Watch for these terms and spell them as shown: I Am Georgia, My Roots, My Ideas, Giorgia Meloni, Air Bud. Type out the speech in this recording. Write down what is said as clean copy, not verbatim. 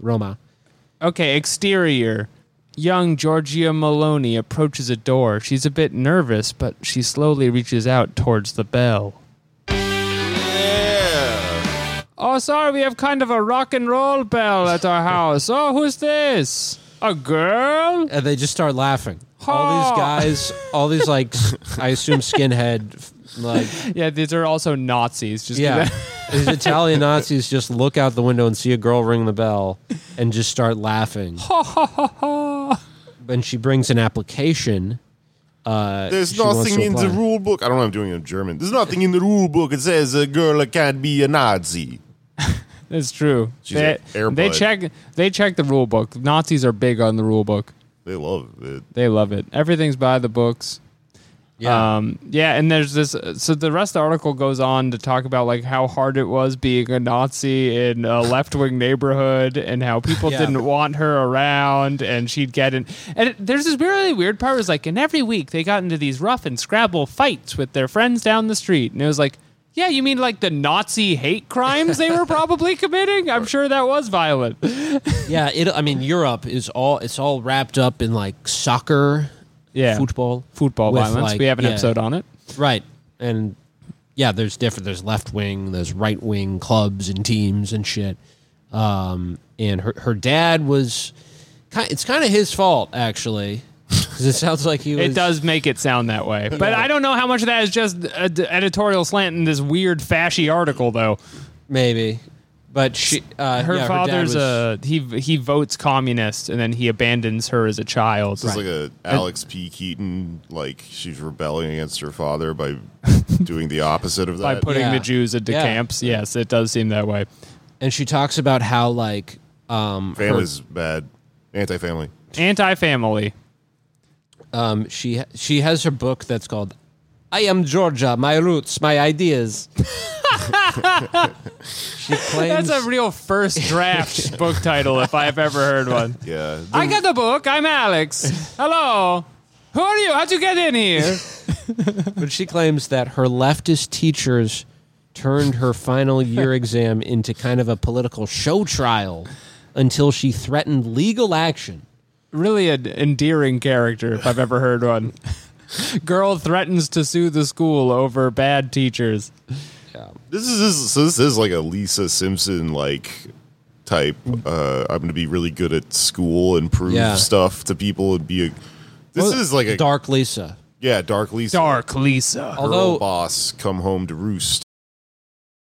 Roma. Okay, exterior. Young Giorgia Meloni approaches a door. She's a bit nervous, but she slowly reaches out towards the bell. Yeah. Oh, sorry, we have kind of a rock and roll bell at our house. Oh, who's this? A girl? And they just start laughing. Oh. All these guys, all these, like, I assume skinhead, like... Yeah, these are also Nazis. Just yeah. These Italian Nazis just look out the window and see a girl ring the bell and just start laughing. Ha, ha, ha, ha. And she brings an application. There's nothing in the rule book. I don't know if I'm doing it in German. There's nothing in the rule book. It says a girl can't be a Nazi. That's true. She's an Air Bud. They check the rule book. Nazis are big on the rule book. They love it. They love it. Everything's by the books. Yeah. And there's this. So the rest of the article goes on to talk about like how hard it was being a Nazi in a left-wing neighborhood, and how people didn't want her around, and she'd get in. And there's this really weird part. It was like, and every week they got into these rough and scrabble fights with their friends down the street, and it was like, yeah, you mean like the Nazi hate crimes they were probably committing? I'm sure that was violent. Yeah, Europe is all wrapped up in like soccer. Yeah, football violence. Like, we have an episode on it, right? And yeah, there's different. There's left wing, there's right wing clubs and teams and shit. And her dad was. It's kind of his fault, actually, because it sounds like he was. It does make it sound that way, but I don't know how much of that is just editorial slant in this weird fashy article, though. Maybe. But her father's he votes communist, and then he abandons her as a child. This is like a Alex P. Keaton, like she's rebelling against her father by doing the opposite of that. By putting the Jews into camps. Yes, it does seem that way. And she talks about how like family's bad, anti-family. She has her book that's called I Am Georgia, My Roots, My Ideas. She claims... That's a real first draft book title if I've ever heard one. Yeah. I got the book. I'm Alex. Hello. Who are you? How'd you get in here? But she claims that her leftist teachers turned her final year exam into kind of a political show trial until she threatened legal action. Really an endearing character if I've ever heard one. Girl threatens to sue the school over bad teachers. Yeah. This is like a Lisa Simpson like type. I'm going to be really good at school and prove stuff to people and be a. This is like a dark Lisa. Yeah, dark Lisa. Girl boss come home to roost.